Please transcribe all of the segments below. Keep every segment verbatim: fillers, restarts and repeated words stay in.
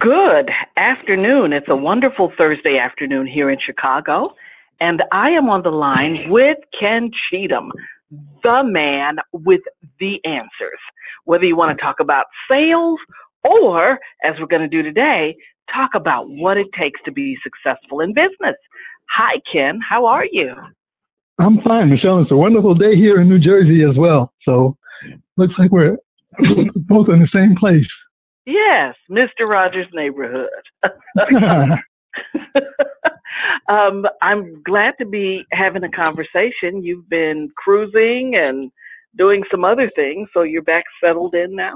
Good afternoon. It's a wonderful Thursday afternoon here in Chicago, and I am on the line with Ken Cheatham, the man with the answers. Whether you want to talk about sales or, as we're going to do today, talk about what it takes to be successful in business. Hi, Ken. How are you? I'm fine, Michelle. It's a wonderful day here in New Jersey as well. So looks like we're both in the same place. Yes, Mister Rogers' neighborhood. um, I'm glad to be having a conversation. You've been cruising and doing some other things, so you're back settled in now?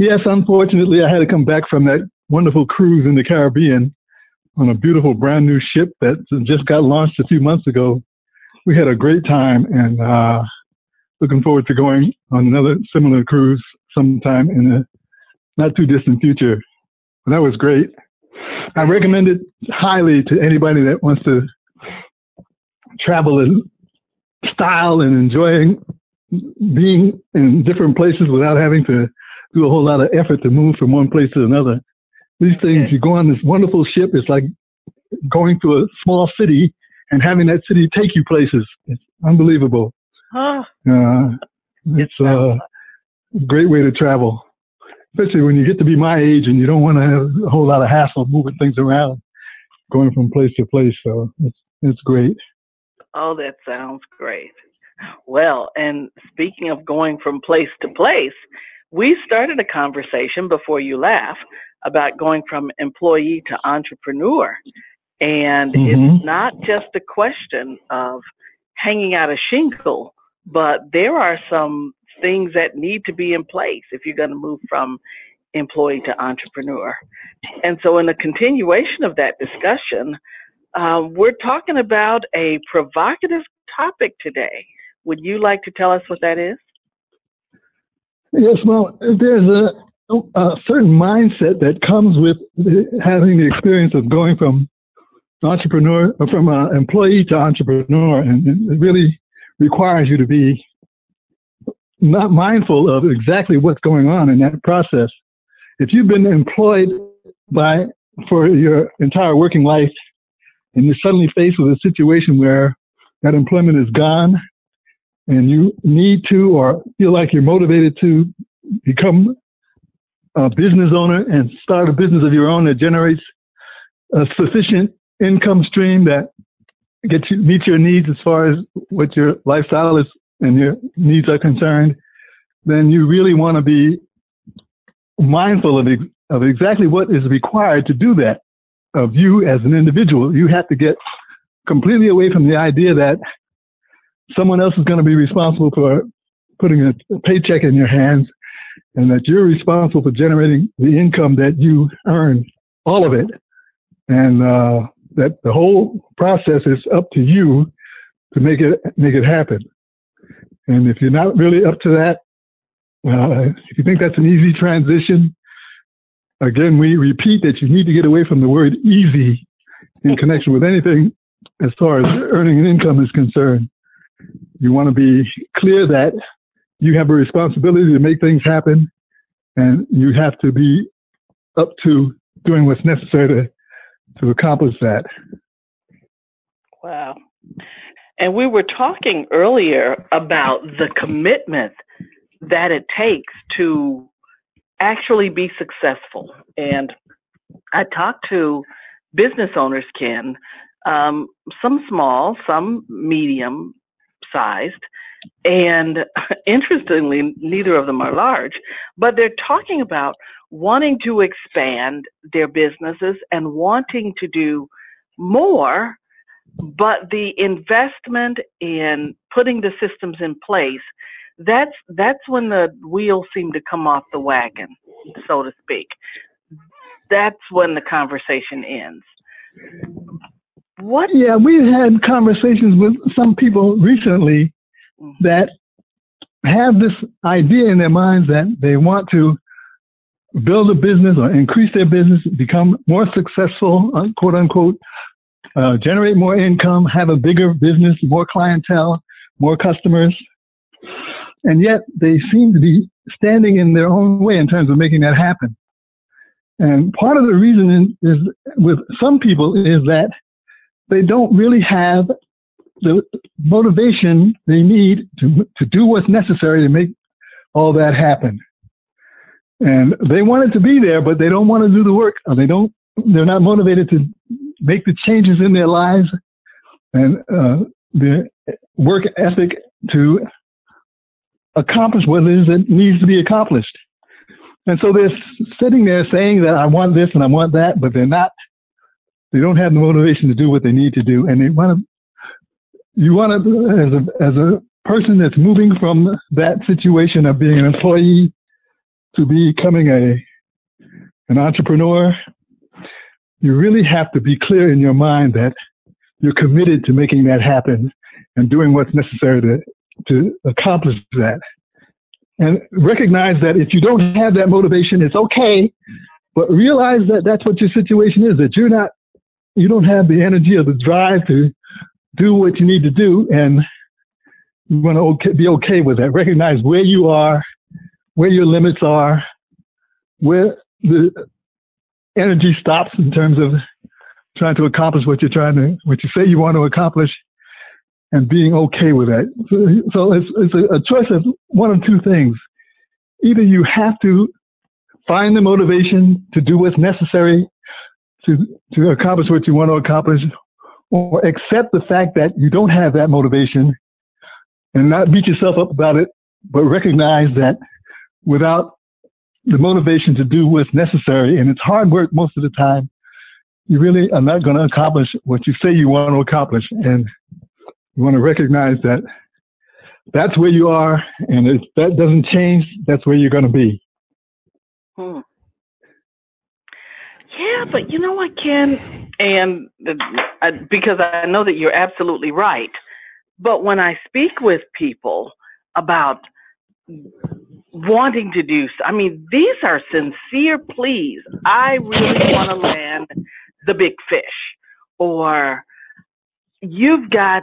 Yes, unfortunately, I had to come back from that wonderful cruise in the Caribbean on a beautiful brand new ship that just got launched a few months ago. We had a great time, and uh, looking forward to going on another similar cruise sometime in the not too distant future. Well, that was great. I recommend it highly to anybody that wants to travel in style and enjoying being in different places without having to do a whole lot of effort to move from one place to another. These things, you go on this wonderful ship, it's like going to a small city and having that city take you places. It's unbelievable. Huh. Uh, it's a great way to travel. Especially when you get to be my age and you don't want to have a whole lot of hassle moving things around, going from place to place. So it's, it's great. Oh, that sounds great. Well, and speaking of going from place to place, we started a conversation before you left about going from employee to entrepreneur. And mm-hmm. It's not just a question of hanging out a shingle, but there are some things that need to be in place if you're going to move from employee to entrepreneur. And so in a continuation of that discussion, uh, we're talking about a provocative topic today. Would you like to tell us what that is? Yes, well, there's a, a certain mindset that comes with having the experience of going from entrepreneur, or from uh, employee to entrepreneur, and it really requires you to be not mindful of exactly what's going on in that process. If you've been employed by for your entire working life and you're suddenly faced with a situation where that employment is gone and you need to or feel like you're motivated to become a business owner and start a business of your own that generates a sufficient income stream that gets you, meets your needs as far as what your lifestyle is and your needs are concerned, then you really want to be mindful of, ex- of exactly what is required to do that of you as an individual. You have to get completely away from the idea that someone else is going to be responsible for putting a paycheck in your hands and that you're responsible for generating the income that you earn, all of it. And uh, that the whole process is up to you to make it make it happen. And if you're not really up to that, uh, if you think that's an easy transition, again, we repeat that you need to get away from the word easy in connection with anything as far as earning an income is concerned. You want to be clear that you have a responsibility to make things happen, and you have to be up to doing what's necessary to, to accomplish that. Wow. And we were talking earlier about the commitment that it takes to actually be successful. And I talked to business owners, Ken, um, some small, some medium-sized, and interestingly, neither of them are large, but they're talking about wanting to expand their businesses and wanting to do more. But the investment in putting the systems in place, that's that's when the wheels seem to come off the wagon, so to speak. That's when the conversation ends. What? Yeah, we've had conversations with some people recently that have this idea in their minds that they want to build a business or increase their business, become more successful, quote unquote, Uh, generate more income, have a bigger business, more clientele, more customers. And yet they seem to be standing in their own way in terms of making that happen. And part of the reason is, with some people, is that they don't really have the motivation they need to to do what's necessary to make all that happen. And they want it to be there, but they don't want to do the work, or they don't, they're not motivated to make the changes in their lives and uh, the work ethic to accomplish what it is that needs to be accomplished. And so they're sitting there saying that I want this and I want that, but they're not, they don't have the motivation to do what they need to do. And they want to, you want to, as a, as a person that's moving from that situation of being an employee to becoming a an entrepreneur, you really have to be clear in your mind that you're committed to making that happen and doing what's necessary to, to accomplish that. And recognize that if you don't have that motivation, it's okay, but realize that that's what your situation is, that you're not, you don't have the energy or the drive to do what you need to do, and you want to okay, be okay with that. Recognize where you are, where your limits are, where the energy stops in terms of trying to accomplish what you're trying to, what you say you want to accomplish, and being okay with that. So, so it's, it's a, a choice of one of two things. Either you have to find the motivation to do what's necessary to, to accomplish what you want to accomplish, or accept the fact that you don't have that motivation and not beat yourself up about it, but recognize that without the motivation to do what's necessary, and it's hard work most of the time, you really are not going to accomplish what you say you want to accomplish. And you want to recognize that that's where you are, and if that doesn't change, that's where you're going to be. Hmm. Yeah, but you know what, Ken? And I, because I know that you're absolutely right, but when I speak with people about wanting to do, I mean, these are sincere pleas. I really want to land the big fish, or you've got,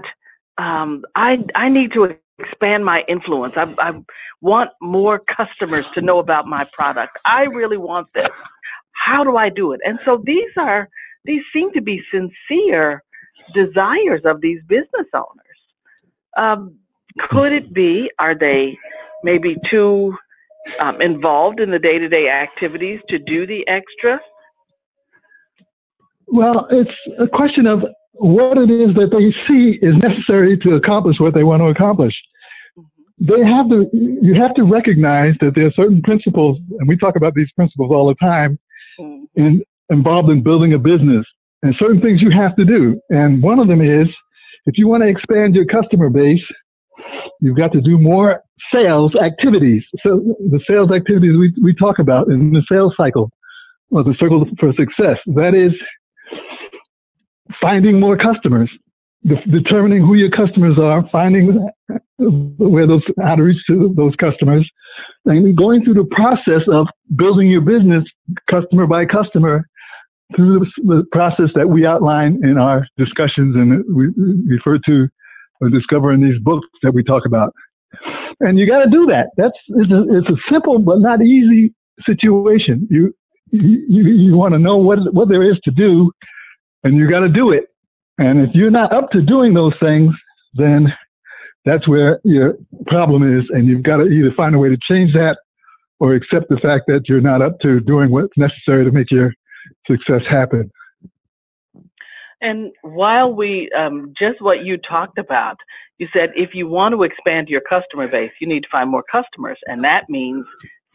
um, I I need to expand my influence. I, I want more customers to know about my product. I really want this. How do I do it? And so these are, these seem to be sincere desires of these business owners. Um, could it be, are they maybe too um, involved in the day-to-day activities to do the extra? Well, it's a question of what it is that they see is necessary to accomplish what they want to accomplish. They have to, you have to recognize that there are certain principles, and we talk about these principles all the time, in, involved in building a business, and certain things you have to do. And one of them is, if you want to expand your customer base, you've got to do more sales activities. So the sales activities we, we talk about in the sales cycle, or the circle for success, that is finding more customers, de- determining who your customers are, finding where those, how to reach to those customers, and going through the process of building your business customer by customer through the, the process that we outline in our discussions and we, we refer to or discover in these books that we talk about. And you got to do that. That's, it's a, it's a simple but not easy situation. You, you, you want to know what, what there is to do, and you got to do it. And if you're not up to doing those things, then that's where your problem is. And you've got to either find a way to change that or accept the fact that you're not up to doing what's necessary to make your success happen. And while we, um, just what you talked about, you said if you want to expand your customer base, you need to find more customers. And that means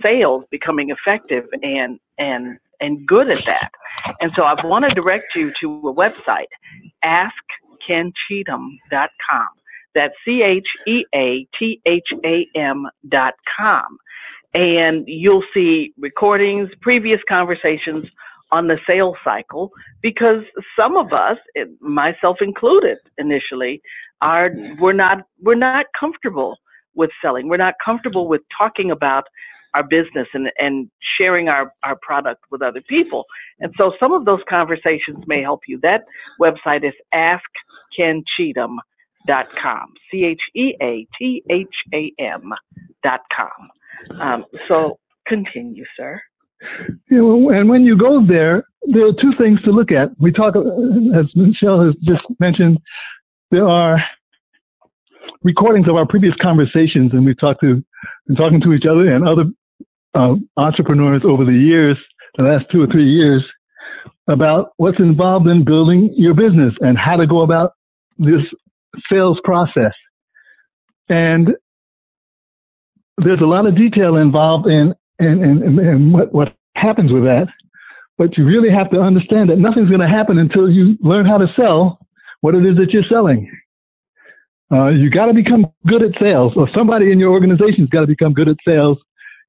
sales becoming effective and, and, and good at that. And so I want to direct you to a website, ask ken cheatham dot com. That's C H E A T H A M dot com. And you'll see recordings, previous conversations on the sales cycle, because some of us, myself included initially, are, we're not, we're not comfortable with selling. We're not comfortable with talking about our business and, and sharing our, our product with other people. And so some of those conversations may help you. That website is ask ken cheatham dot com, C H E A T H A M dot com. Um, so continue, sir. You know, and when you go there, there are two things to look at. We talk, as Michelle has just mentioned, there are recordings of our previous conversations, and we've talked to, been talking to each other and other uh, entrepreneurs over the years, the last two or three years, about what's involved in building your business and how to go about this sales process. And there's a lot of detail involved in and in, in, in what, what happens with that. But you really have to understand that nothing's going to happen until you learn how to sell what it is that you're selling. Uh, you got to become good at sales, or somebody in your organization's got to become good at sales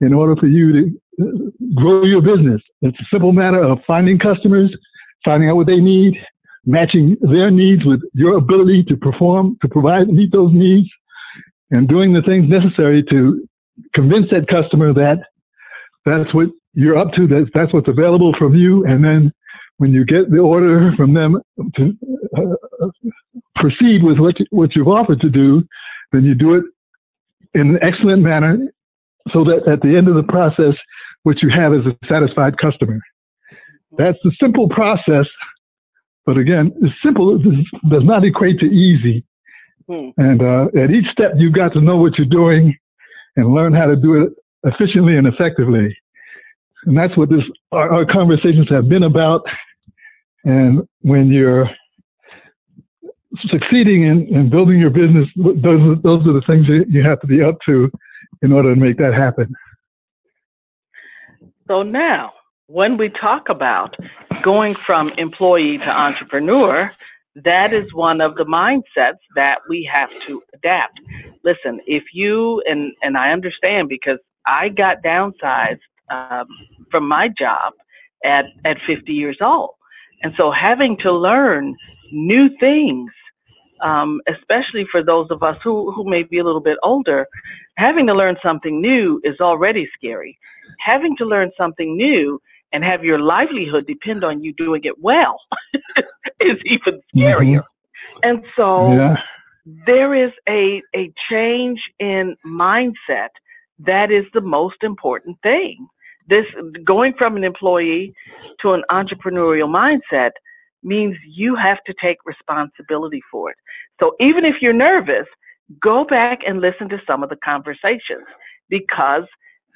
in order for you to grow your business. It's a simple matter of finding customers, finding out what they need, matching their needs with your ability to perform, to provide, meet those needs, and doing the things necessary to convince that customer that that's what you're up to, that's, that's what's available from you. And then when you get the order from them to uh, proceed with what, you, what you've offered to do, then you do it in an excellent manner so that at the end of the process, what you have is a satisfied customer. That's the simple process. But again, simple does not equate to easy. Hmm. And uh, at each step, you've got to know what you're doing and learn how to do it efficiently and effectively. And that's what this, our, our conversations have been about. And when you're succeeding in, in building your business, those, those are the things that you have to be up to in order to make that happen. So now, when we talk about going from employee to entrepreneur, that is one of the mindsets that we have to adapt. Listen, if you, and, and I understand because I got downsized um, from my job at, at fifty years old. And so having to learn new things, um, especially for those of us who, who may be a little bit older, having to learn something new is already scary. Having to learn something new and have your livelihood depend on you doing it well is even scarier. Mm-hmm. And so yeah. there is a, a change in mindset. That is the most important thing. This going from an employee to an entrepreneurial mindset means you have to take responsibility for it. So even if you're nervous, go back and listen to some of the conversations, because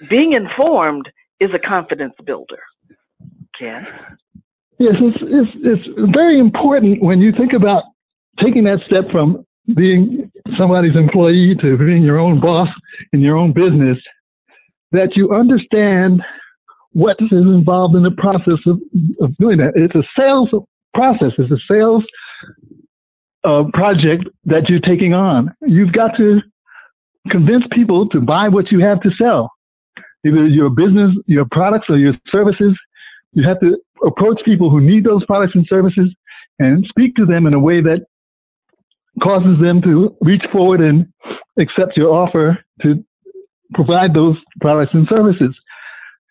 being informed is a confidence builder. Ken? Yes, it's, it's, it's very important when you think about taking that step from being somebody's employee to being your own boss in your own business, that you understand what is involved in the process of, of doing that. It's a sales process. It's a sales uh, project that you're taking on. You've got to convince people to buy what you have to sell, either your business, your products, or your services. You have to approach people who need those products and services and speak to them in a way that causes them to reach forward and accept your offer to provide those products and services.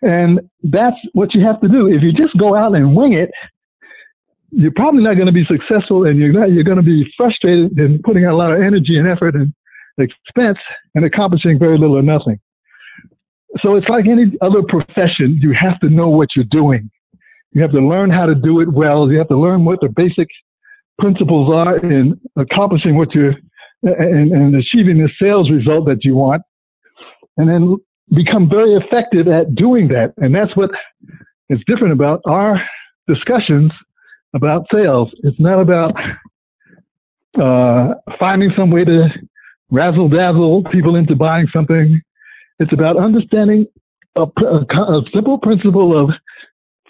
And that's what you have to do. If you just go out and wing it, you're probably not going to be successful, and you're not, you're going to be frustrated and putting out a lot of energy and effort and expense and accomplishing very little or nothing. So it's like any other profession. You have to know what you're doing. You have to learn how to do it well. You have to learn what the basic principles are in accomplishing what you're and, and achieving the sales result that you want, and then become very effective at doing that. And that's what is different about our discussions about sales. It's not about uh, finding some way to razzle dazzle people into buying something. It's about understanding a, a, a simple principle of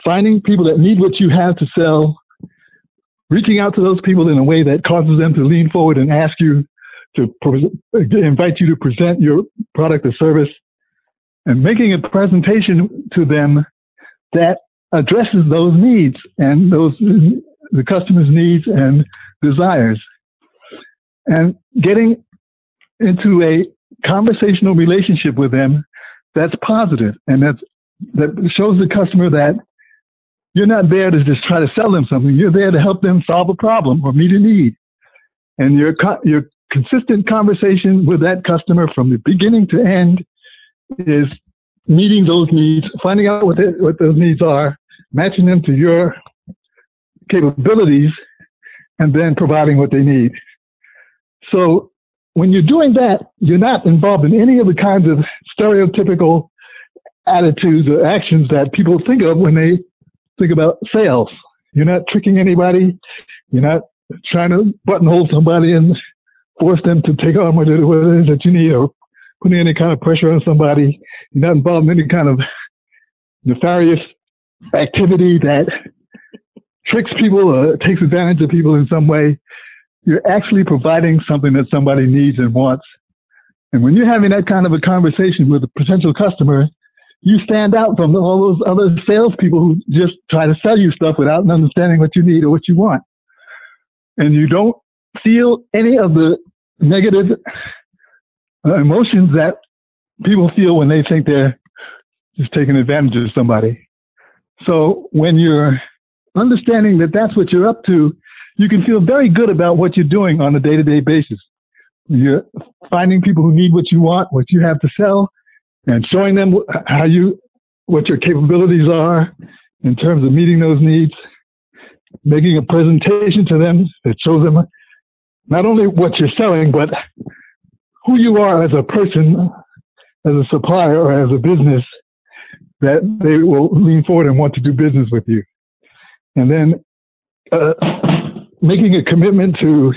finding people that need what you have to sell, reaching out to those people in a way that causes them to lean forward and ask you to pre- invite you to present your product or service, and making a presentation to them that addresses those needs and those the customer's needs and desires, and getting into a conversational relationship with them that's positive and that's, that shows the customer that you're not there to just try to sell them something. You're there to help them solve a problem or meet a need. And your co- your consistent conversation with that customer from the beginning to end is meeting those needs, finding out what, the, what those needs are, matching them to your capabilities, and then providing what they need. So when you're doing that, you're not involved in any of the kinds of stereotypical attitudes or actions that people think of when they think about sales. You're not tricking anybody. You're not trying to buttonhole somebody and force them to take on what it is that you need, or putting any kind of pressure on somebody. You're not involved in any kind of nefarious activity that tricks people or takes advantage of people in some way. You're actually providing something that somebody needs and wants. And when you're having that kind of a conversation with a potential customer, you stand out from all those other salespeople who just try to sell you stuff without understanding what you need or what you want. And you don't feel any of the negative uh, emotions that people feel when they think they're just taking advantage of somebody. So when you're understanding that that's what you're up to, you can feel very good about what you're doing on a day-to-day basis. You're finding people who need what you want, what you have to sell, and showing them how you, what your capabilities are in terms of meeting those needs, making a presentation to them that shows them not only what you're selling, but who you are as a person, as a supplier, or as a business, that they will lean forward and want to do business with you. And then uh, making a commitment to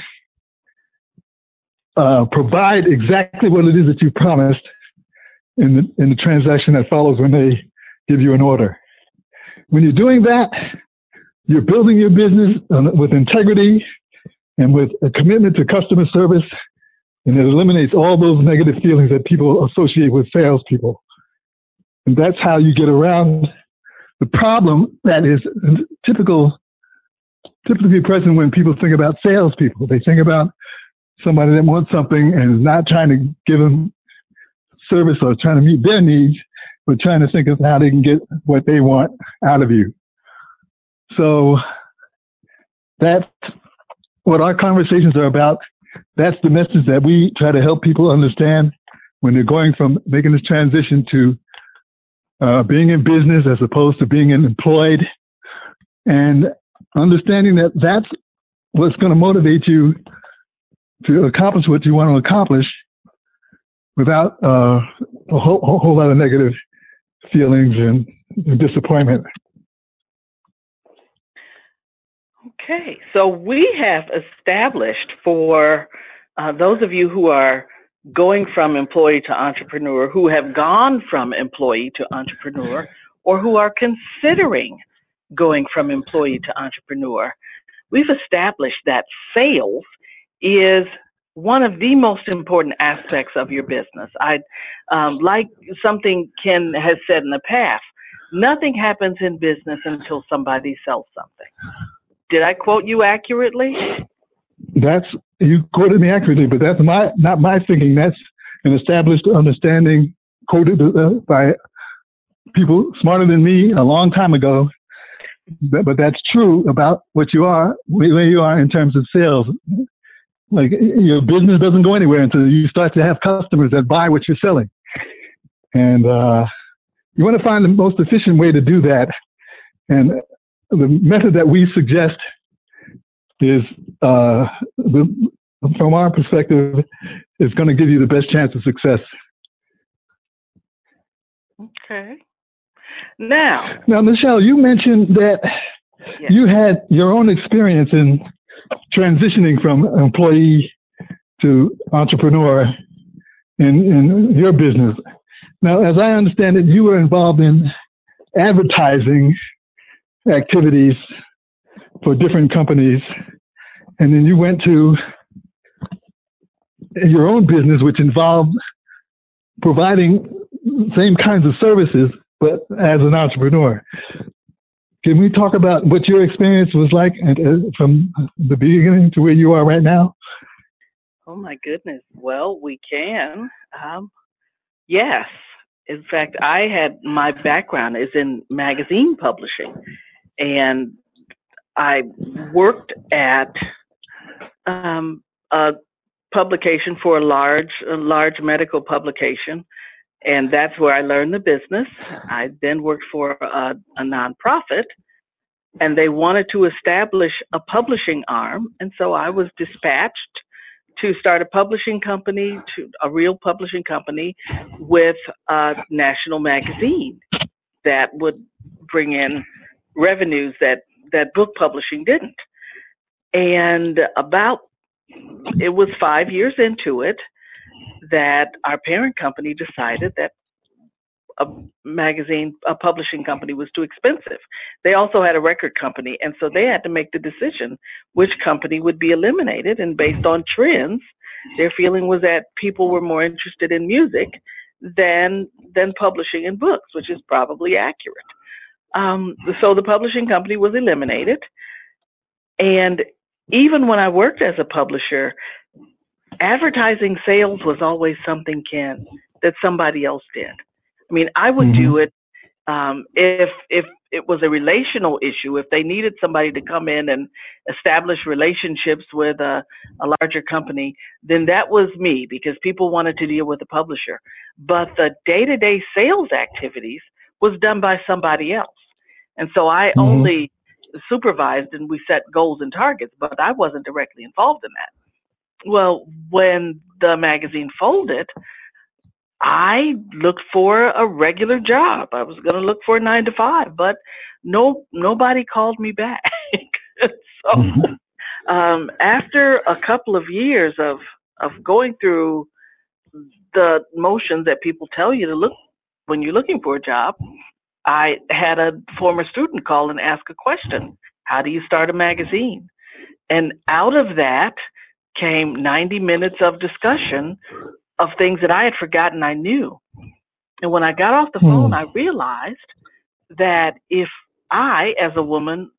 uh, provide exactly what it is that you promised in the, in the transaction that follows when they give you an order. When you're doing that, you're building your business with integrity and with a commitment to customer service, and it eliminates all those negative feelings that people associate with salespeople. And that's how you get around the problem that is typical, typically present when people think about salespeople. They think about somebody that wants something and is not trying to give them service or trying to meet their needs, but trying to think of how they can get what they want out of you. So that's what our conversations are about. That's the message that we try to help people understand when they're going from making this transition to uh, being in business as opposed to being employed, and understanding that that's what's going to motivate you to accomplish what you want to accomplish, without uh, a whole, whole lot of negative feelings and, and disappointment. Okay, so we have established for uh, those of you who are going from employee to entrepreneur, who have gone from employee to entrepreneur, or who are considering going from employee to entrepreneur, we've established that sales is one of the most important aspects of your business. I um, like something Ken has said in the past, nothing happens in business until somebody sells something. Did I quote you accurately? That's, you quoted me accurately, but that's my not my thinking. That's an established understanding quoted uh, by people smarter than me a long time ago. But, but that's true about what you are, where you are in terms of sales. Like, your business doesn't go anywhere until you start to have customers that buy what you're selling. And uh, you want to find the most efficient way to do that. And the method that we suggest is, uh, the, from our perspective, is going to give you the best chance of success. Okay. Now, now Michelle, you mentioned that yes. you had your own experience in transitioning from employee to entrepreneur in, in your business. Now, as I understand it, you were involved in advertising activities for different companies, and then you went to your own business, which involved providing the same kinds of services, but as an entrepreneur. Can we talk about what your experience was like from the beginning to where you are right now? Oh, my goodness. Well, we can. Um, yes. In fact, I had, my background is in magazine publishing, and I worked at um, a publication for a large, a large medical publication, And that's where I learned the business. I then worked for a, a nonprofit, and they wanted to establish a publishing arm. And so I was dispatched to start a publishing company, to a real publishing company with a national magazine that would bring in revenues that, that book publishing didn't. And about, it was five years into it that our parent company decided that a magazine, a publishing company was too expensive. They also had a record company, and so they had to make the decision which company would be eliminated. And based on trends, their feeling was that people were more interested in music than than publishing and books, which is probably accurate. Um, so the publishing company was eliminated. And even when I worked as a publisher, advertising sales was always something, Ken, that somebody else did. I mean, I would mm-hmm. do it um, if if it was a relational issue, if they needed somebody to come in and establish relationships with a, a larger company, then that was me, because people wanted to deal with the publisher. But the day-to-day sales activities was done by somebody else. And so I mm-hmm. only supervised, and we set goals and targets, but I wasn't directly involved in that. Well, when the magazine folded, I looked for a regular job. I was going to look for a nine to five, but no, nobody called me back. So, um, after a couple of years of, of going through the motions that people tell you to look when you're looking for a job, I had a former student call and ask a question. How do you start a magazine? And out of that came ninety minutes of discussion of things that I had forgotten I knew. And when I got off the phone, hmm. I realized that if I, as a woman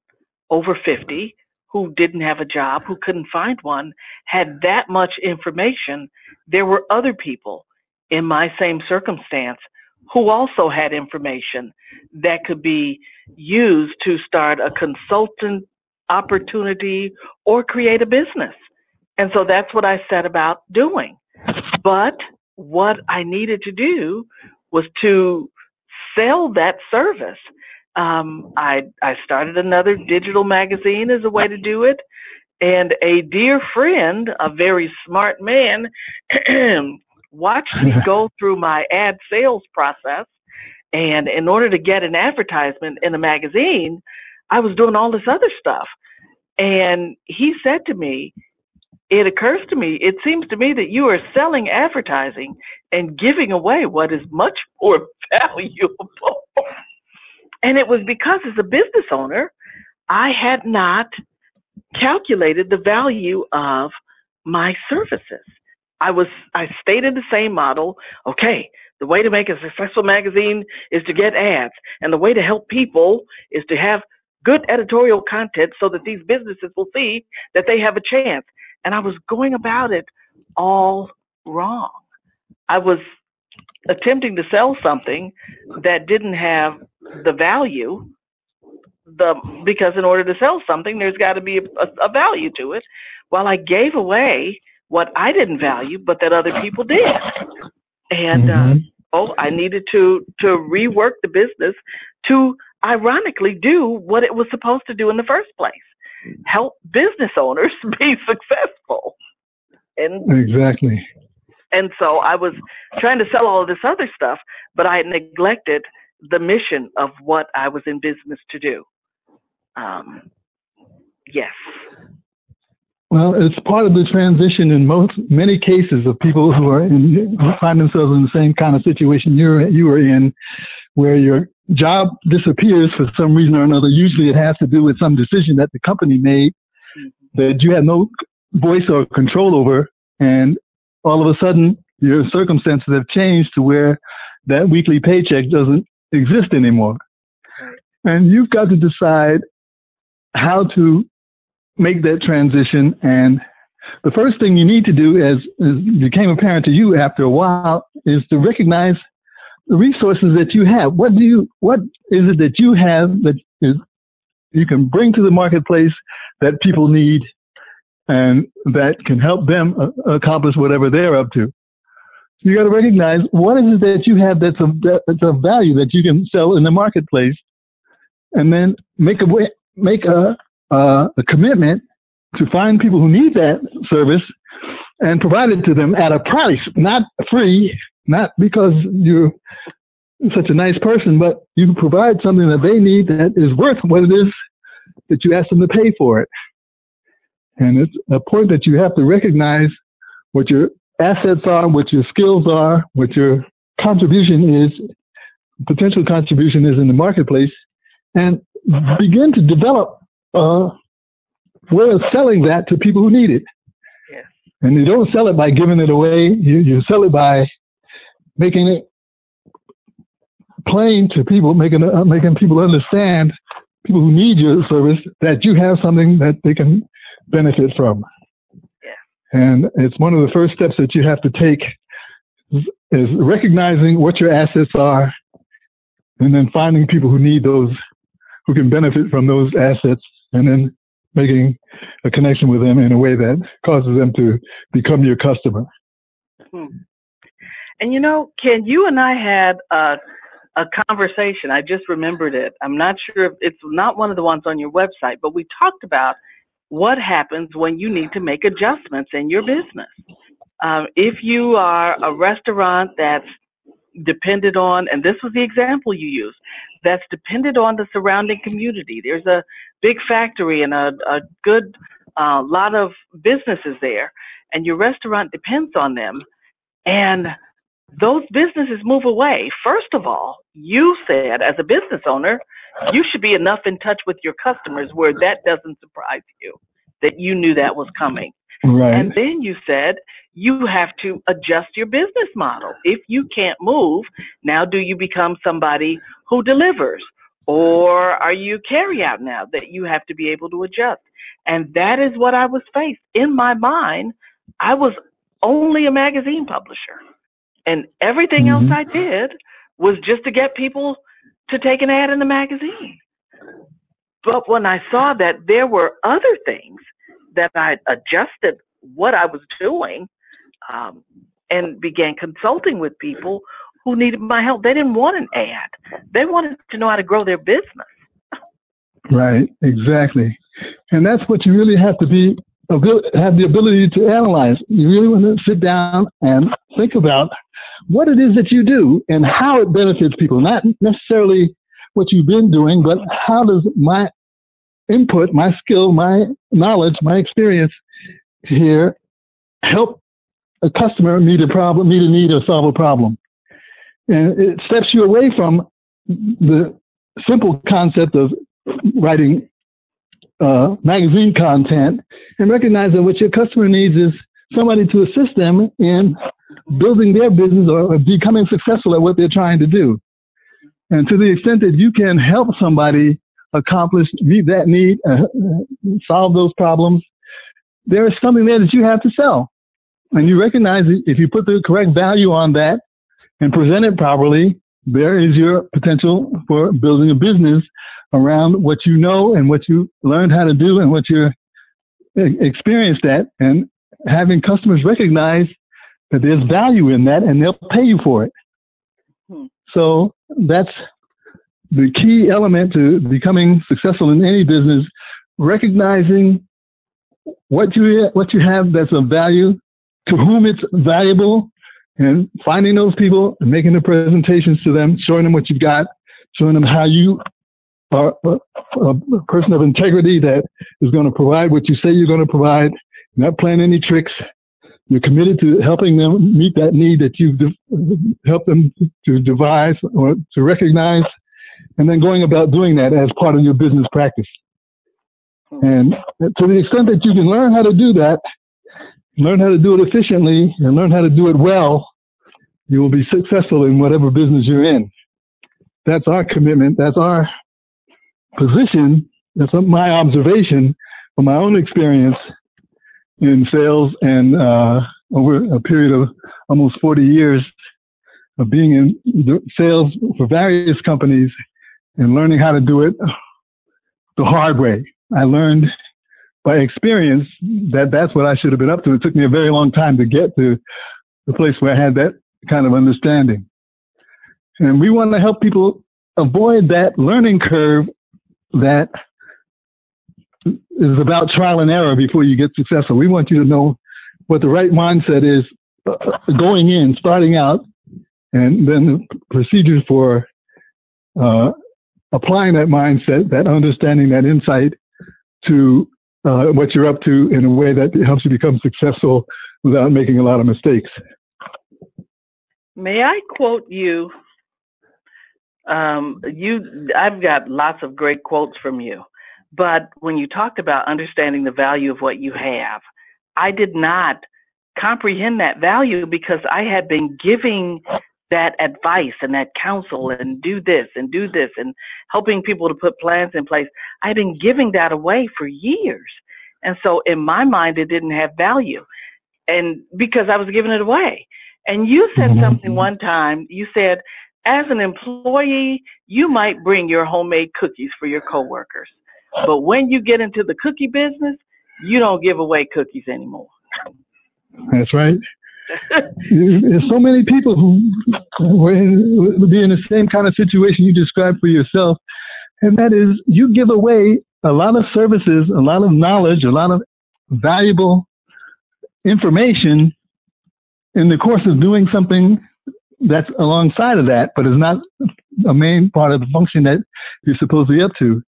over fifty, who didn't have a job, who couldn't find one, had that much information, there were other people in my same circumstance who also had information that could be used to start a consultant opportunity or create a business. And so that's what I set about doing. But what I needed to do was to sell that service. Um, I, I started another digital magazine as a way to do it. And a dear friend, a very smart man, watched me go through my ad sales process. And in order to get an advertisement in a magazine, I was doing all this other stuff. And he said to me, "It occurs to me, it seems to me that you are selling advertising and giving away what is much more valuable." And it was because, as a business owner, I had not calculated the value of my services. I was, I stayed in the same model. Okay, the way to make a successful magazine is to get ads, and the way to help people is to have good editorial content so that these businesses will see that they have a chance. And I was going about it all wrong. I was attempting to sell something that didn't have the value, the because in order to sell something, there's got to be a, a value to it, while I gave away what I didn't value, but that other people did. And mm-hmm. uh, oh, I needed to, to rework the business to ironically do what it was supposed to do in the first place: help business owners be successful. And exactly. And so I was trying to sell all of this other stuff, but I had neglected the mission of what I was in business to do. Um, yes. Well, it's part of the transition in most many cases of people who are in, who find themselves in the same kind of situation you're you were in, where you're job disappears for some reason or another. Usually it has to do with some decision that the company made that you had no voice or control over. And all of a sudden, your circumstances have changed to where that weekly paycheck doesn't exist anymore. And you've got to decide how to make that transition. And the first thing you need to do, as, as became apparent to you after a while, is to recognize the resources that you have. What do you, what is it that you have that is, you can bring to the marketplace that people need and that can help them accomplish whatever they're up to? You got to recognize what is it that you have that's of, that's of value that you can sell in the marketplace, and then make a way, make a uh, a commitment to find people who need that service and provide it to them at a price, not free, not because you're such a nice person, but you provide something that they need that is worth what it is that you ask them to pay for it. And it's important that you have to recognize what your assets are, what your skills are, what your contribution is, potential contribution is in the marketplace, and begin to develop a way of selling that to people who need it. Yes. And you don't sell it by giving it away. You, you sell it by making it plain to people, making uh, making people understand, people who need your service, that you have something that they can benefit from. Yeah. And it's one of the first steps that you have to take is, is recognizing what your assets are, and then finding people who need those, who can benefit from those assets, and then making a connection with them in a way that causes them to become your customer. Hmm. And you know, Ken, you and I had a, a conversation. I just remembered it. I'm not sure if it's not one of the ones on your website, but we talked about what happens when you need to make adjustments in your business. Um, if you are a restaurant that's dependent on, and this was the example you used, that's dependent on the surrounding community. There's a big factory and a, a good uh, lot of businesses there, and your restaurant depends on them. And those businesses move away. First of all, you said as a business owner, you should be enough in touch with your customers where that doesn't surprise you, that you knew that was coming. Right. And then you said you have to adjust your business model. If you can't move, now do you become somebody who delivers, or are you carry out now, that you have to be able to adjust? And that is what I was faced. In my mind, I was only a magazine publisher. And everything mm-hmm. else I did was just to get people to take an ad in the magazine. But when I saw that there were other things that I adjusted what I was doing, um, and began consulting with people who needed my help. They didn't want an ad. They wanted to know how to grow their business. Right, exactly. And that's what you really have to be, have the ability to analyze. You really want to sit down and think about what it is that you do and how it benefits people, not necessarily what you've been doing, but how does my input, my skill, my knowledge, my experience here help a customer meet a problem, meet a need or solve a problem. And it steps you away from the simple concept of writing uh, magazine content and recognize that what your customer needs is somebody to assist them in building their business or becoming successful at what they're trying to do. And to the extent that you can help somebody accomplish, meet that need, uh, solve those problems, there is something there that you have to sell. And you recognize that if you put the correct value on that and present it properly, there is your potential for building a business around what you know and what you learned how to do and what you're experienced at, and having customers recognize that there's value in that and they'll pay you for it. Hmm. So that's the key element to becoming successful in any business, recognizing what you what you have that's of value, to whom it's valuable, and finding those people and making the presentations to them, showing them what you've got, showing them how you are a person of integrity that is going to provide what you say you're going to provide, not playing any tricks. You're committed to helping them meet that need that you've de- helped them to devise or to recognize, and then going about doing that as part of your business practice. And to the extent that you can learn how to do that, learn how to do it efficiently, and learn how to do it well, you will be successful in whatever business you're in. That's our commitment. That's our position. That's my observation from my own experience in sales and uh, over a period of almost forty years of being in sales for various companies and learning how to do it the hard way. I learned by experience that that's what I should have been up to. It took me a very long time to get to the place where I had that kind of understanding. And we want to help people avoid that learning curve that is about trial and error before you get successful. We want you to know what the right mindset is going in, starting out, and then the procedures for uh, applying that mindset, that understanding, that insight to uh, what you're up to in a way that helps you become successful without making a lot of mistakes. May I quote you? Um, you, I've got lots of great quotes from you, but when you talked about understanding the value of what you have, I did not comprehend that value because I had been giving that advice and that counsel and do this and do this and helping people to put plans in place. I've been giving that away for years. And so in my mind, it didn't have value, and because I was giving it away. And you said mm-hmm. something one time, you said, as an employee, you might bring your homemade cookies for your coworkers, but when you get into the cookie business, you don't give away cookies anymore. That's right. There's so many people who would be in the same kind of situation you described for yourself, and that is you give away a lot of services, a lot of knowledge, a lot of valuable information in the course of doing something that's alongside of that, but is not a main part of the function that you're supposed to be up to.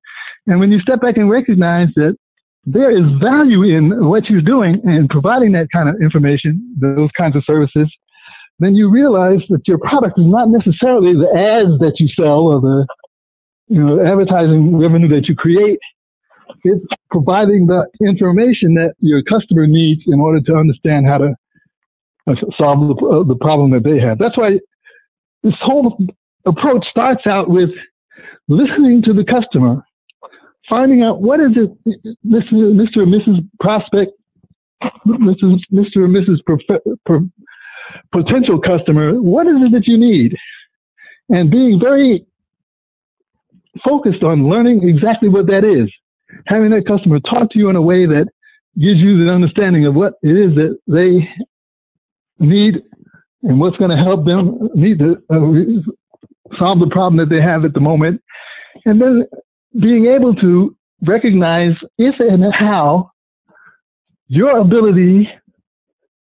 And when you step back and recognize that there is value in what you're doing and providing that kind of information, those kinds of services, then you realize that your product is not necessarily the ads that you sell or the you know advertising revenue that you create. It's providing the information that your customer needs in order to understand how to solve the, uh, the problem that they have. That's why this whole approach starts out with listening to the customer, finding out what is it Mister or Missus Prospect, Mister or Missus Prof- pro- potential customer, what is it that you need? And being very focused on learning exactly what that is. Having that customer talk to you in a way that gives you the understanding of what it is that they need and what's going to help them need to uh, solve the problem that they have at the moment. And then being able to recognize if and how your ability,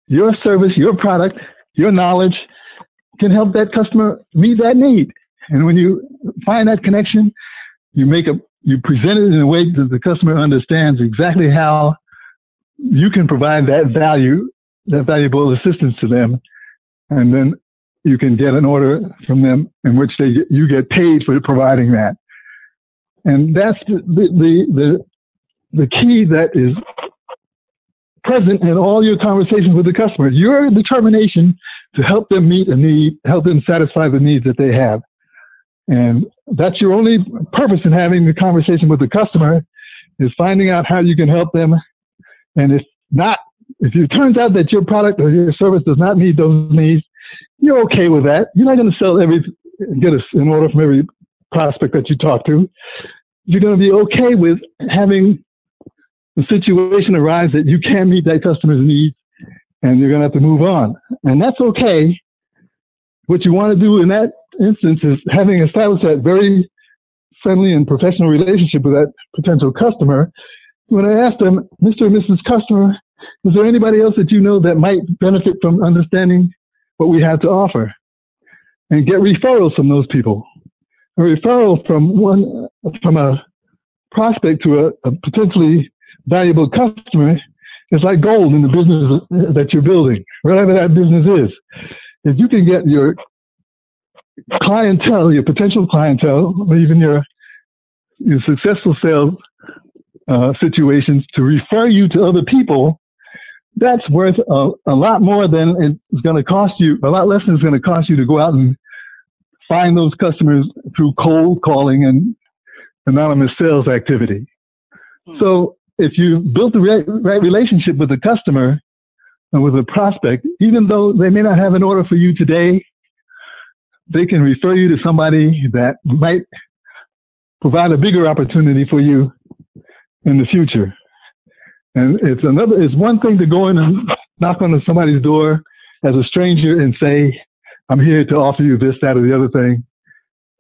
your service, your product, your knowledge can help that customer meet that need. And when you find that connection, you make a, you present it in a way that the customer understands exactly how you can provide that value, that valuable assistance to them, and then you can get an order from them in which they you get paid for providing that. And that's the the the, the key that is present in all your conversations with the customer. Your determination to help them meet a need, help them satisfy the needs that they have, and that's your only purpose in having the conversation with the customer is finding out how you can help them. And if not. If it turns out that your product or your service does not meet those needs, you're okay with that. You're not going to sell every, get an order from every prospect that you talk to. You're going to be okay with having the situation arise that you can't meet that customer's needs, and you're going to have to move on. And that's okay. What you want to do in that instance is having established that very friendly and professional relationship with that potential customer. When I ask them, Mister and Missus Customer, is there anybody else that you know that might benefit from understanding what we have to offer? And get referrals from those people. A referral from one, from a prospect to a, a potentially valuable customer is like gold in the business that you're building, whatever that business is. If you can get your clientele, your potential clientele, or even your, your successful sales uh, situations to refer you to other people, that's worth a, a lot more than it's going to cost you, a lot less than it's going to cost you to go out and find those customers through cold calling and anonymous sales activity. Hmm. So if you built the right, right relationship with the customer and with a prospect, even though they may not have an order for you today, they can refer you to somebody that might provide a bigger opportunity for you in the future. And it's another, it's one thing to go in and knock on somebody's door as a stranger and say, I'm here to offer you this, that, or the other thing.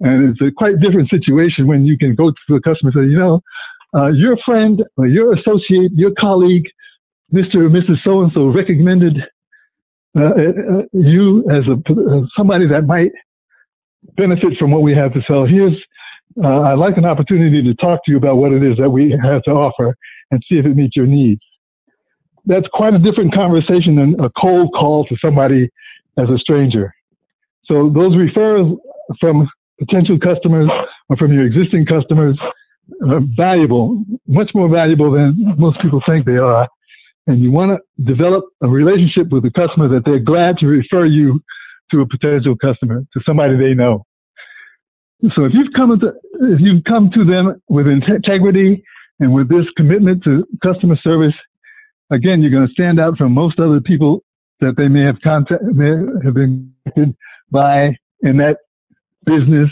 And it's a quite different situation when you can go to a customer and say, you know, uh, your friend or your associate, your colleague, Mister or Missus So-and-so recommended uh, uh, you as a uh, somebody that might benefit from what we have to sell. Here's, uh, I'd like an opportunity to talk to you about what it is that we have to offer and see if it meets your needs. That's quite a different conversation than a cold call to somebody as a stranger. So those referrals from potential customers or from your existing customers are valuable, much more valuable than most people think they are. And you want to develop a relationship with the customer that they're glad to refer you to a potential customer, to somebody they know. So if you've come to, if you've come to them with integrity and with this commitment to customer service, again, you're going to stand out from most other people that they may have contact, may have been contacted by in that business,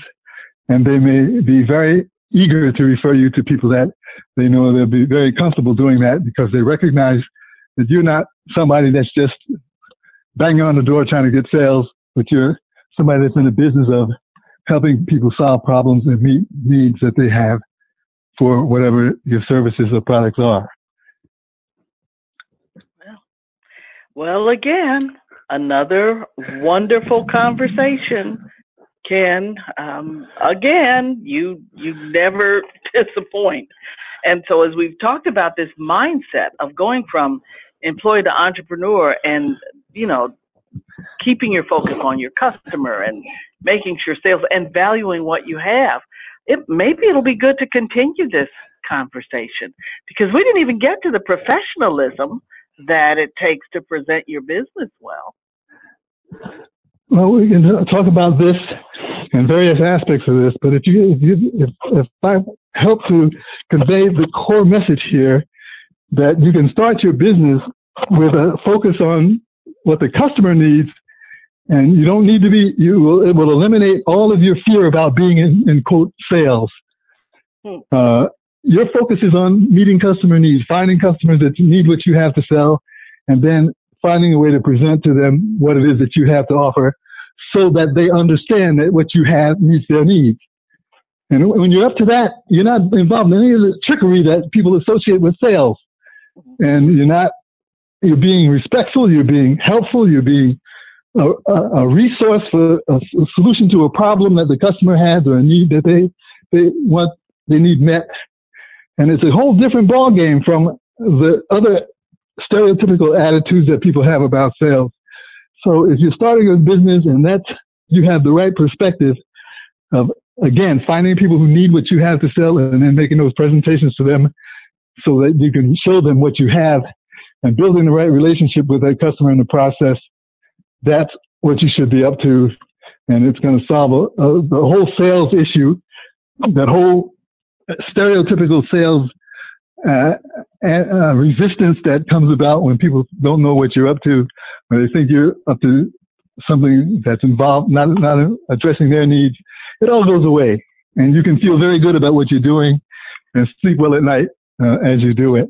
and they may be very eager to refer you to people that they know they'll be very comfortable doing that because they recognize that you're not somebody that's just banging on the door trying to get sales, but you're somebody that's in the business of helping people solve problems and meet needs that they have for whatever your services or products are. Well, again, another wonderful conversation, Ken. Um, again, you you never disappoint. And so as we've talked about this mindset of going from employee to entrepreneur and, you know, keeping your focus on your customer and making sure sales and valuing what you have, it maybe it'll be good to continue this conversation because we didn't even get to the professionalism that it takes to present your business well. Well, we can talk about this and various aspects of this, but if you, if, you, if, if I help to convey the core message here, that you can start your business with a focus on what the customer needs, and you don't need to be, you will, it will eliminate all of your fear about being in, in quote, sales. Hmm. Uh, Your focus is on meeting customer needs, finding customers that need what you have to sell, and then finding a way to present to them what it is that you have to offer so that they understand that what you have meets their needs. And when you're up to that, you're not involved in any of the trickery that people associate with sales. And you're not, you're being respectful, you're being helpful, you're being a, a, a resource for a, a solution to a problem that the customer has or a need that they, they want, they need met. And it's a whole different ballgame from the other stereotypical attitudes that people have about sales. So if you're starting a business and that's, you have the right perspective of, again, finding people who need what you have to sell and then making those presentations to them so that you can show them what you have and building the right relationship with that customer in the process, that's what you should be up to. And it's going to solve a, a, the whole sales issue, that whole stereotypical sales uh, uh, resistance that comes about when people don't know what you're up to, or they think you're up to something that's involved, not not addressing their needs. It all goes away, and you can feel very good about what you're doing and sleep well at night uh, as you do it.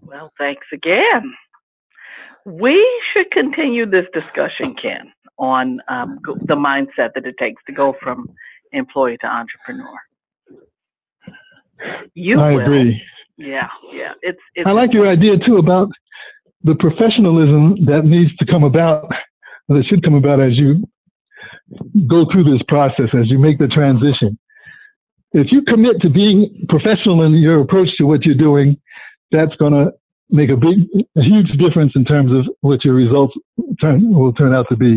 Well, thanks again. We should continue this discussion, Ken, on um, the mindset that it takes to go from employee to entrepreneur. You I will. agree. Yeah, yeah. It's, it's. I like your idea too about the professionalism that needs to come about, or that should come about as you go through this process, as you make the transition. If you commit to being professional in your approach to what you're doing, that's going to make a big, a huge difference in terms of what your results turn, will turn out to be.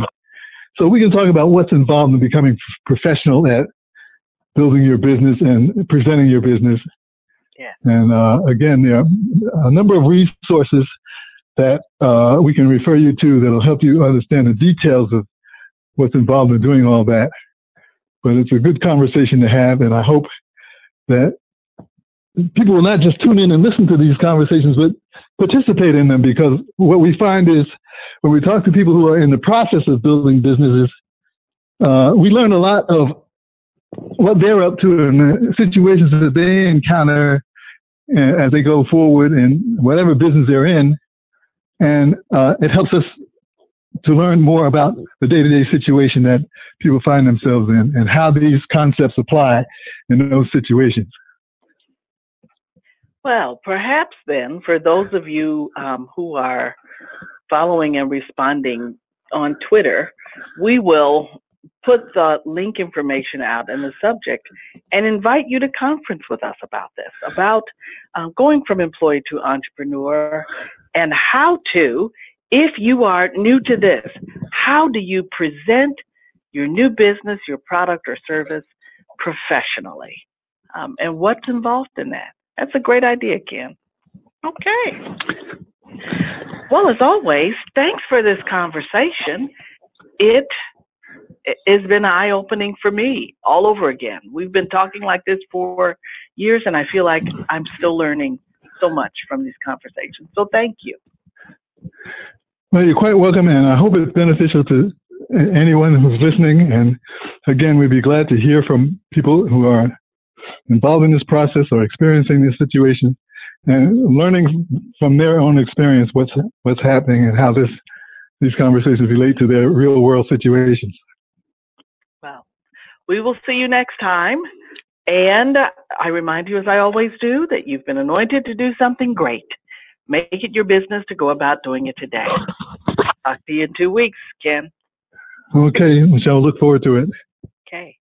So we can talk about what's involved in becoming professional at building your business and presenting your business. Yeah. And uh, again, there are a number of resources that uh, we can refer you to that'll help you understand the details of what's involved in doing all that. But it's a good conversation to have, and I hope that people will not just tune in and listen to these conversations, but participate in them, because what we find is when we talk to people who are in the process of building businesses, uh, we learn a lot of what they're up to and the situations that they encounter as they go forward in whatever business they're in. And uh, it helps us to learn more about the day-to-day situation that people find themselves in and how these concepts apply in those situations. Well, perhaps then, for those of you um, who are following and responding on Twitter, we will put the link information out in the subject and invite you to conference with us about this, about um, going from employee to entrepreneur and how to, if you are new to this, how do you present your new business, your product or service professionally? Um, and what's involved in that? That's a great idea, Ken. Okay. Well, as always, thanks for this conversation. It It's been eye-opening for me all over again. We've been talking like this for years, and I feel like I'm still learning so much from these conversations. So thank you. Well, you're quite welcome, and I hope it's beneficial to anyone who's listening. And again, we'd be glad to hear from people who are involved in this process or experiencing this situation and learning from their own experience what's what's happening and how this these conversations relate to their real-world situations. We will see you next time, and I remind you, as I always do, that you've been anointed to do something great. Make it your business to go about doing it today. I'll see you in two weeks, Ken. Okay, Michelle, look forward to it. Okay.